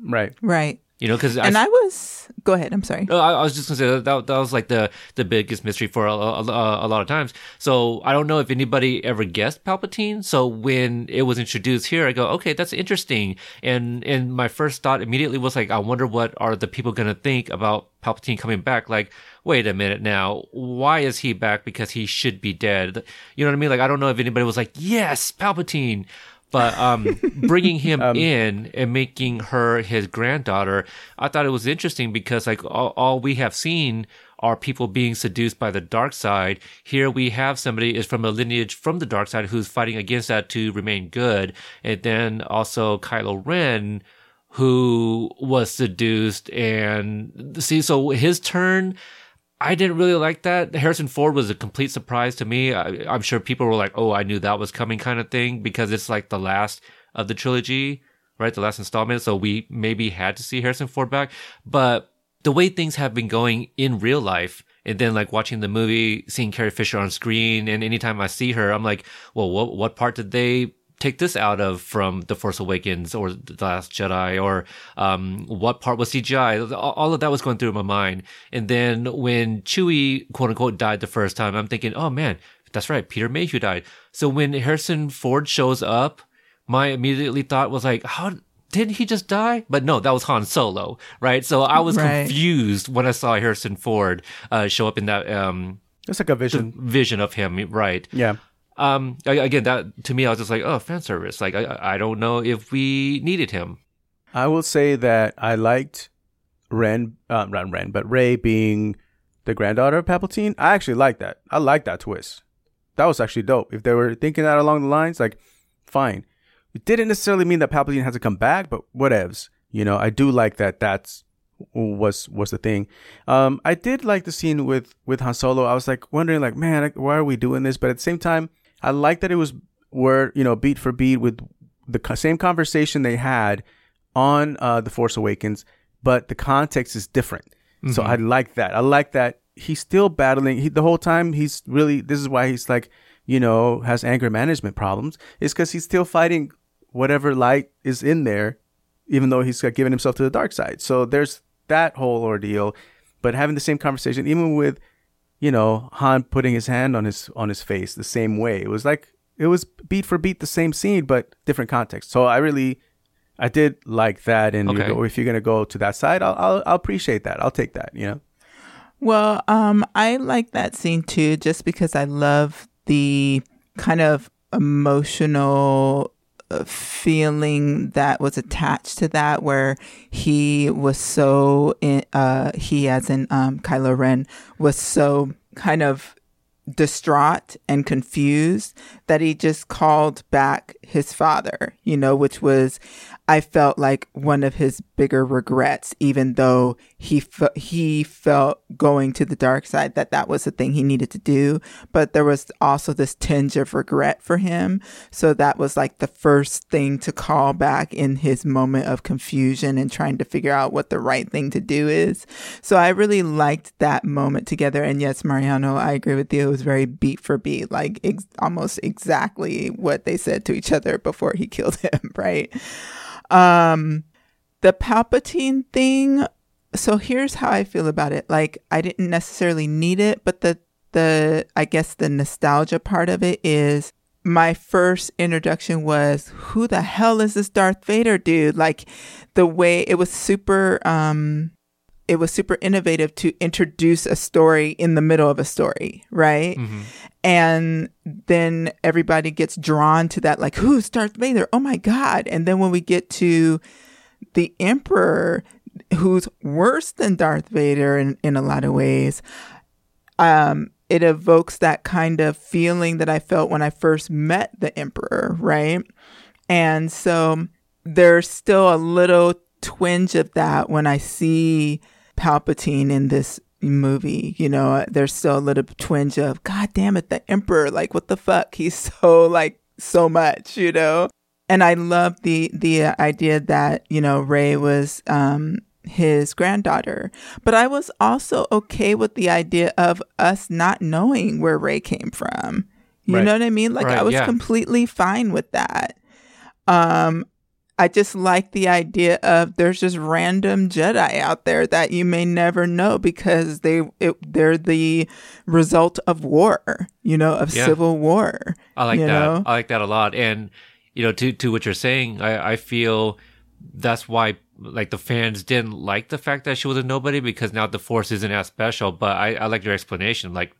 Right. Right. You know, cause and I, I was go ahead. I'm sorry. I, I was just gonna say that that was like the, the biggest mystery for a, a, a lot of times. So I don't know if anybody ever guessed Palpatine. So when it was introduced here, I go, okay, that's interesting. And and my first thought immediately was like, I wonder what are the people gonna think about Palpatine coming back? Like, wait a minute now, why is he back? Because he should be dead. You know what I mean? Like, I don't know if anybody was like, yes, Palpatine. But um, bringing him um, in and making her his granddaughter, I thought it was interesting because, like, all, all we have seen are people being seduced by the dark side. Here we have somebody is from a lineage from the dark side who's fighting against that to remain good. And then also Kylo Ren, who was seduced. And see, so his turn, I didn't really like that. Harrison Ford was a complete surprise to me. I, I'm sure people were like, oh, I knew that was coming kind of thing, because it's like the last of the trilogy, right? The last installment. So we maybe had to see Harrison Ford back. But the way things have been going in real life, and then like watching the movie, seeing Carrie Fisher on screen, and anytime I see her, I'm like, well, what, what part did they take this out of from The Force Awakens or The Last Jedi, or um, what part was C G I? All of that was going through my mind. And then when Chewie, quote unquote, died the first time, I'm thinking, oh man, That's right, Peter Mayhew died. So when Harrison Ford shows up, my immediately thought was like, how didn't he just die? But no, that was Han Solo, right? So I was right. confused when I saw Harrison Ford uh, show up in that. Um, it's like a vision, vision of him, right? Yeah. Um. Again, that to me, I was just like, oh, fan service. Like, I, I don't know if we needed him. I will say that I liked Ren, uh, not Ren, but Rey being the granddaughter of Palpatine. I actually like that. I like that twist. That was actually dope. If they were thinking that along the lines, like, fine. It didn't necessarily mean that Palpatine has to come back, but whatevs. You know, I do like that. That's was was the thing. Um, I did like the scene with with Han Solo. I was like wondering, like, man, like, why are we doing this? But at the same time, I like that it was word, you know, beat for beat with the same conversation they had on uh, The Force Awakens, but the context is different. Mm-hmm. So I like that. I like that he's still battling he, the whole time. He's really this is why he's like, you know, has anger management problems. It's because he's still fighting whatever light is in there, even though he's like, given himself to the dark side. So there's that whole ordeal, but having the same conversation, even with, you know, Han putting his hand on his on his face the same way. It was like it was beat for beat the same scene, but different context. So I really, I did like that. And okay. if you're gonna go to that side, I'll, I'll I'll appreciate that. I'll take that. You know. Well, um, I like that scene too, just because I love the kind of emotional feeling that was attached to that, where he was so in, uh he as in um Kylo Ren was so kind of distraught and confused that he just called back his father, you know, which was, I felt like, one of his bigger regrets, even though he fe- he felt going to the dark side, that that was the thing he needed to do. But there was also this tinge of regret for him. So that was like the first thing to call back in his moment of confusion and trying to figure out what the right thing to do is. So I really liked that moment together. And yes, Mariano, I agree with you. It was very beat for beat, like ex- almost exactly what they said to each other before he killed him, right? Um, the Palpatine thing. So here's how I feel about it. Like, I didn't necessarily need it, but the, the, I guess the nostalgia part of it is my first introduction was, who the hell is this Darth Vader dude? Like, the way it was super, um, it was super innovative to introduce a story in the middle of a story, right? Mm-hmm. And then everybody gets drawn to that, like, who's Darth Vader? Oh my God. And then when we get to the Emperor, who's worse than Darth Vader in, in a lot of ways, um, it evokes that kind of feeling that I felt when I first met the Emperor, right? And so there's still a little twinge of that when I see Palpatine in this movie. You know, there's still a little twinge of, God damn it, the Emperor, like, what the fuck, he's so, like, so much, you know. And I love the the idea that, you know, Rey was um his granddaughter, but I was also okay with the idea of us not knowing where Rey came from, you right. know what I mean, like right, I was yeah. completely fine with that. um I just like the idea of, there's just random Jedi out there that you may never know because they it, they're the result of war, you know, of yeah. civil war. I like that. Know? I like that a lot. And, you know, to to what you're saying, I, I feel that's why, like, the fans didn't like the fact that she was a nobody, because now the Force isn't as special. But I, I like your explanation, like,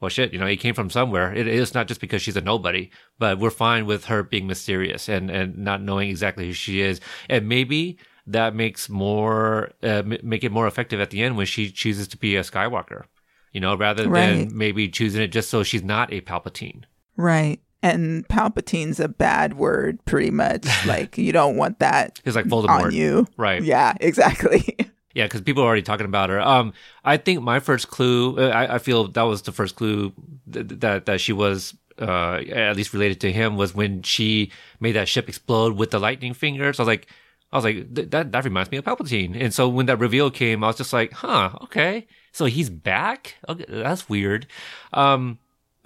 well, shit, you know, it came from somewhere. It, it's not just because she's a nobody, but we're fine with her being mysterious and, and not knowing exactly who she is. And maybe that makes more, uh, m- make it more effective at the end when she chooses to be a Skywalker, you know, rather right. than maybe choosing it just so she's not a Palpatine. Right. And Palpatine's a bad word, pretty much. Like, you don't want that it's like Voldemort. On you. Right. Yeah, exactly. Yeah, because people are already talking about her. Um, I think my first clue, I, I feel that was the first clue th- that that she was uh, at least related to him, was when she made that ship explode with the lightning fingers. I was like, I was like, th- that that reminds me of Palpatine. And so when that reveal came, I was just like, huh, okay, so he's back. Okay, that's weird. Um,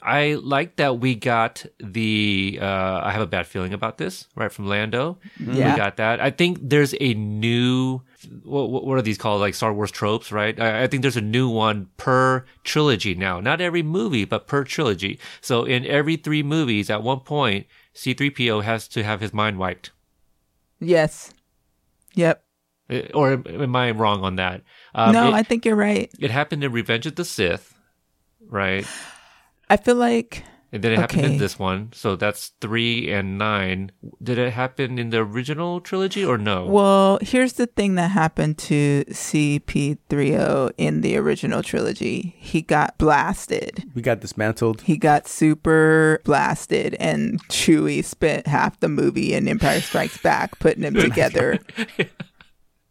I like that we got the uh, I have a bad feeling about this right from Lando. Yeah. We got that. I think there's a new what, what are these called? Like Star Wars tropes, right? I, I think there's a new one per trilogy now. Not every movie, but per trilogy. So in every three movies, at one point, C three P O has to have his mind wiped. Yes. Yep. Or am I wrong on that? Um, no, it, I think you're right. It happened in Revenge of the Sith, right? I feel like... And then it okay. happened in this one, so that's three and nine. Did it happen in the original trilogy or no? Well, here's the thing that happened to C P three O in the original trilogy. He got blasted. We got dismantled. He got super blasted, and Chewie spent half the movie in Empire Strikes Back putting him together.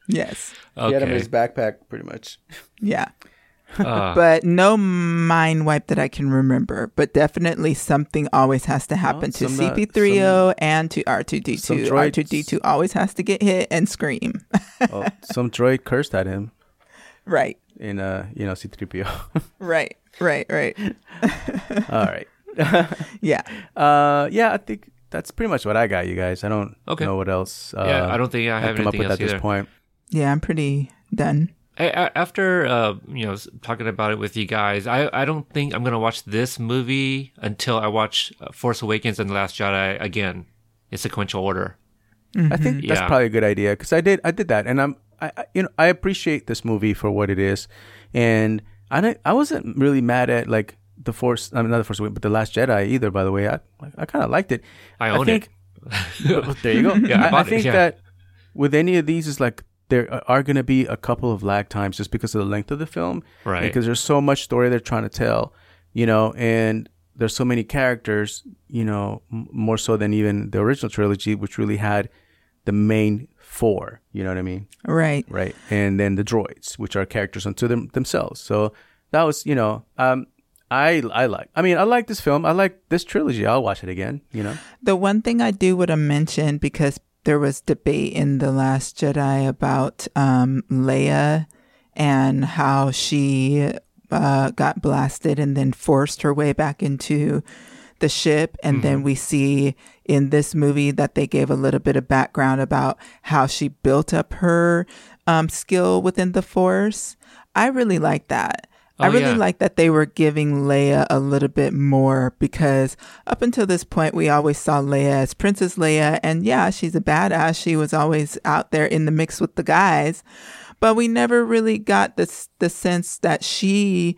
Yes. Okay. He had him in his backpack, pretty much. Yeah. Uh. But no mind wipe that I can remember. But definitely something always has to happen no, to C P three O some, and to R two D two. Droid, R two D two always has to get hit and scream. Oh, some droid cursed at him. Right. In, uh, you know, C three P O. Right, right, right. All right. Yeah. Uh, yeah, I think that's pretty much what I got, you guys. I don't okay. know what else. Uh, yeah, I don't think I have anything else come up with at either. This point. Yeah, I'm pretty done. After uh, you know, talking about it with you guys, I, I don't think I'm gonna watch this movie until I watch Force Awakens and The Last Jedi again in sequential order. Mm-hmm. I think that's yeah. probably a good idea because I did I did that, and I'm I, I you know I appreciate this movie for what it is, and I didn't, I wasn't really mad at like the Force, I mean, not the Force Awakens, but The Last Jedi either. By the way, I I kind of liked it. I own I think, it. There you go. Yeah, I, I, I think it, yeah. that with any of these is like. There are going to be a couple of lag times just because of the length of the film. Right. Because there's so much story they're trying to tell, you know, and there's so many characters, you know, m- more so than even the original trilogy, which really had the main four, you know what I mean? Right. Right. And then the droids, which are characters unto them- themselves. So that was, you know, um, I I like, I mean, I like this film. I like this trilogy. I'll watch it again, you know. The one thing I do want to mention, because there was debate in The Last Jedi about um, Leia and how she uh, got blasted and then forced her way back into the ship. And mm-hmm. then we see in this movie that they gave a little bit of background about how she built up her um, skill within the Force. I really like that. Oh, I really yeah. like that they were giving Leia a little bit more, because up until this point, we always saw Leia as Princess Leia. And yeah, she's a badass. She was always out there in the mix with the guys. But we never really got this, the sense that she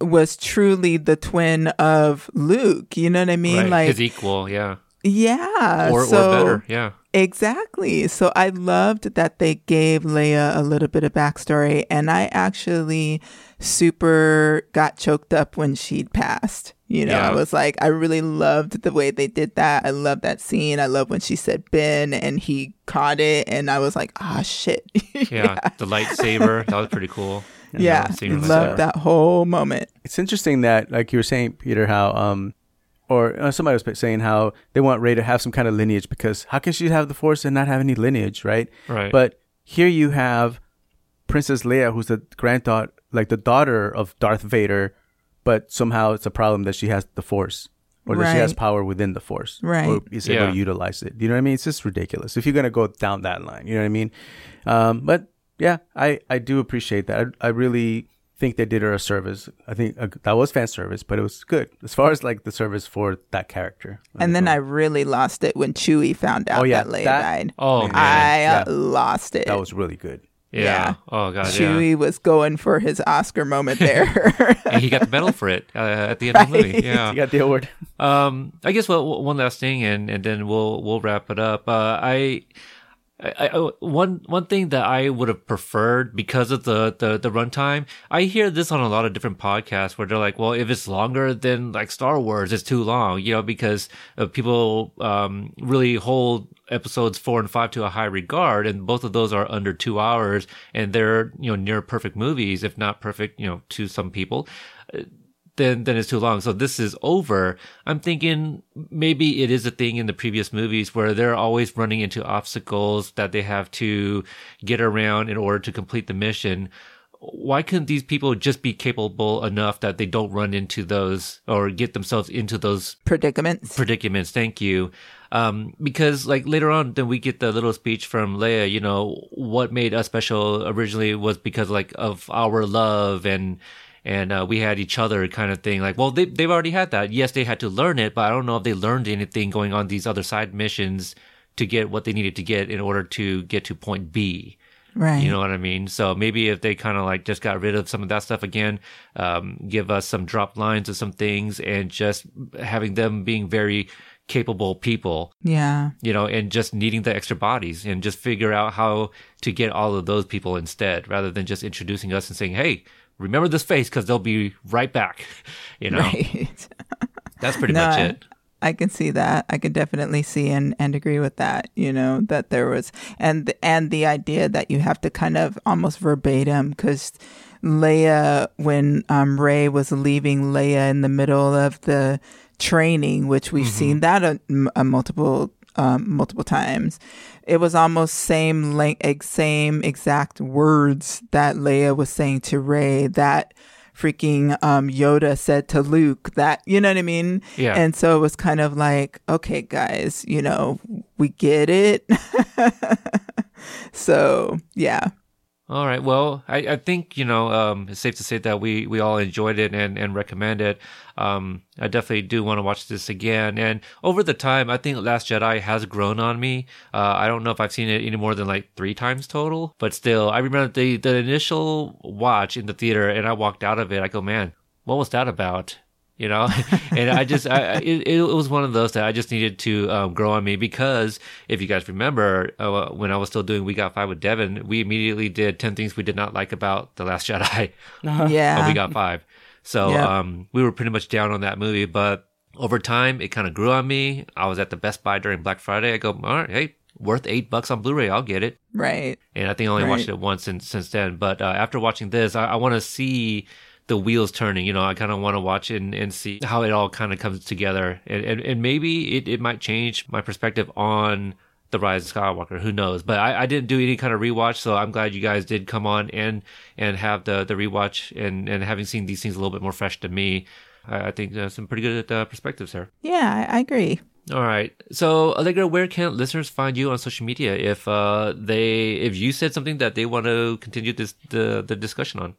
was truly the twin of Luke. You know what I mean? Right. Like his equal. Yeah. Yeah. Or, so, or better. Yeah. Exactly. So I loved that they gave Leia a little bit of backstory, and I actually super got choked up when she'd passed. You know, yeah. I was like, I really loved the way they did that. I love that scene. I love when she said Ben and he caught it, and I was like, ah, shit. yeah. yeah, the lightsaber. That was pretty cool. Yeah, yeah. Love that whole moment. It's interesting that, like you were saying, Peter, how um. Or somebody was saying how they want Rey to have some kind of lineage, because how can she have the Force and not have any lineage, right? Right. But here you have Princess Leia, who's the granddaughter, like the daughter of Darth Vader, but somehow it's a problem that she has the Force, or right. that she has power within the Force, right? Or is able yeah. to utilize it. You know what I mean? It's just ridiculous if you're going to go down that line. You know what I mean? Um, but yeah, I, I do appreciate that. I, I really... think they did her a service. I think uh, that was fan service, but it was good as far as like the service for that character. And then I really lost it when Chewie found out oh, yeah, that Leia that, died. Oh, man. I yeah. lost it. That was really good. Yeah. yeah. Oh god. Chewie yeah. was going for his Oscar moment there. And he got the medal for it uh, at the end right. of the movie. Yeah. He got the award. Um, I guess well, one last thing, and, and then we'll we'll wrap it up. Uh, I. I, I, one one thing that I would have preferred because of the, the, the runtime, I hear this on a lot of different podcasts where they're like, well, if it's longer than like Star Wars, it's too long, you know, because uh, people um, really hold episodes four and five to a high regard, and both of those are under two hours, and they're, you know, near perfect movies, if not perfect, you know, to some people. Uh, Then, then it's too long. So this is over. I'm thinking maybe it is a thing in the previous movies where they're always running into obstacles that they have to get around in order to complete the mission. why couldn't these people just be capable enough that they don't run into those or get themselves into those predicaments? Predicaments. Thank you. Um, because like later on, then we get the little speech from Leia, you know, what made us special originally was because like of our love and, and, uh, we had each other kind of thing. Like, well, they, they've already had that. Yes, they had to learn it, but I don't know if they learned anything going on these other side missions to get what they needed to get in order to get to point B. Right. You know what I mean? So maybe if they kind of like just got rid of some of that stuff again, um, give us some drop lines of some things and just having them being very capable people. Yeah. You know, and just needing the extra bodies and just figure out how to get all of those people instead rather than just introducing us and saying, hey, remember this face because they'll be right back. You know, right. That's pretty no, much I- it. I can see that. I can definitely see and, and agree with that, you know, that there was, and, and the idea that you have to kind of almost verbatim, because Leia, when um, Rey was leaving Leia in the middle of the training, which we've mm-hmm. seen that a, a multiple Um, multiple times, it was almost same lang- same exact words that Leia was saying to Rey, that freaking um, Yoda said to Luke, that, you know what I mean? Yeah. And so it was kind of like, okay, guys, you know, we get it. So, yeah. All right. Well, I, I think, you know, um, it's safe to say that we, we all enjoyed it and, and recommend it. Um, I definitely do want to watch this again. And over the time, I think Last Jedi has grown on me. Uh, I don't know if I've seen it any more than like three times total. But still, I remember the, the initial watch in the theater and I walked out of it. I go, man, what was that about? You know, and I just, I, it, it was one of those that I just needed to um, grow on me, because if you guys remember, uh, when I was still doing We Got Five with Devin, we immediately did ten Things We Did Not Like About The Last Jedi. Uh-huh. Yeah. On We Got Five. So yep. um, we were pretty much down on that movie, but over time, it kind of grew on me. I was at the Best Buy during Black Friday. I go, all right, hey, worth eight bucks on Blu-ray, I'll get it. Right. And I think I only right. watched it once since, since then. But uh, after watching this, I, I want to see the wheels turning, you know. I kind of want to watch and, and see how it all kind of comes together, and and, and maybe it, it might change my perspective on The Rise of Skywalker. Who knows? But I, I didn't do any kind of rewatch, so I'm glad you guys did come on and and have the the rewatch and and having seen these things a little bit more fresh to me. I, I think uh, some pretty good uh, perspectives here. Yeah, I, I agree. All right. So, Allegra, where can listeners find you on social media if uh they if you said something that they want to continue this the the discussion on?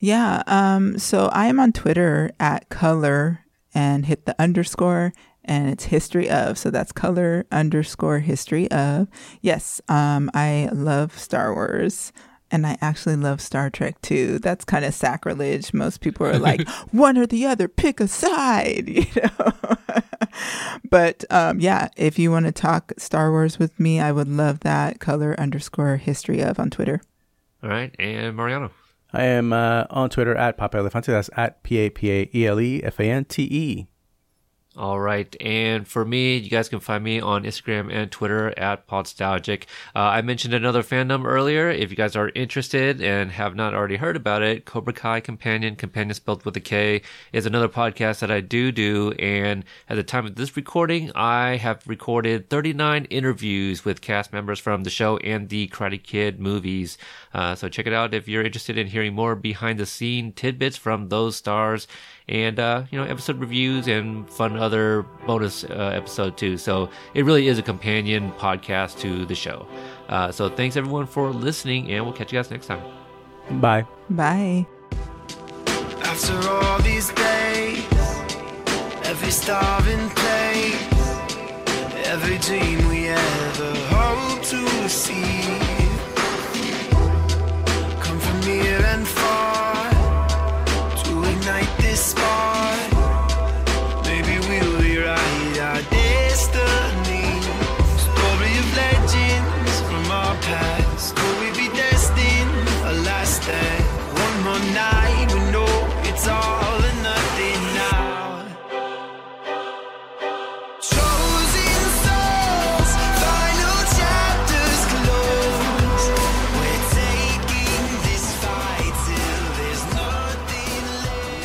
Yeah, um, so I am on Twitter at color and hit the underscore and it's history of. So that's color underscore history of. Yes, um, I love Star Wars and I actually love Star Trek too. That's kind of sacrilege. Most people are like, one or the other, pick a side, you know. But um, yeah, if you want to talk Star Wars with me, I would love that. Color underscore history of on Twitter. All right. And Mariano. I am uh, on Twitter at Papelefante. That's at P A P A E L E F A N T E. All right. And for me, you guys can find me on Instagram and Twitter at Podstalgic. Uh, I mentioned another fandom earlier. If you guys are interested and have not already heard about it, Cobra Kai Companion, Companion spelled with a K, is another podcast that I do do. And at the time of this recording, I have recorded thirty-nine interviews with cast members from the show and the Karate Kid movies. Uh, so check it out if you're interested in hearing more behind-the-scene tidbits from those stars. And, uh, you know, episode reviews and fun other bonus uh, episode too. So it really is a companion podcast to the show. Uh, so thanks everyone for listening, and we'll catch you guys next time. Bye. Bye. After all these days, every starving place, every dream we ever hoped to see, come from near and far. Ignite this spark. Maybe we'll rewrite our destiny. Story of legends from our past. Could we be destined? Alas, that one more night we know it's all or nothing now. Chosen souls, final chapters close. We're taking this fight till there's nothing left.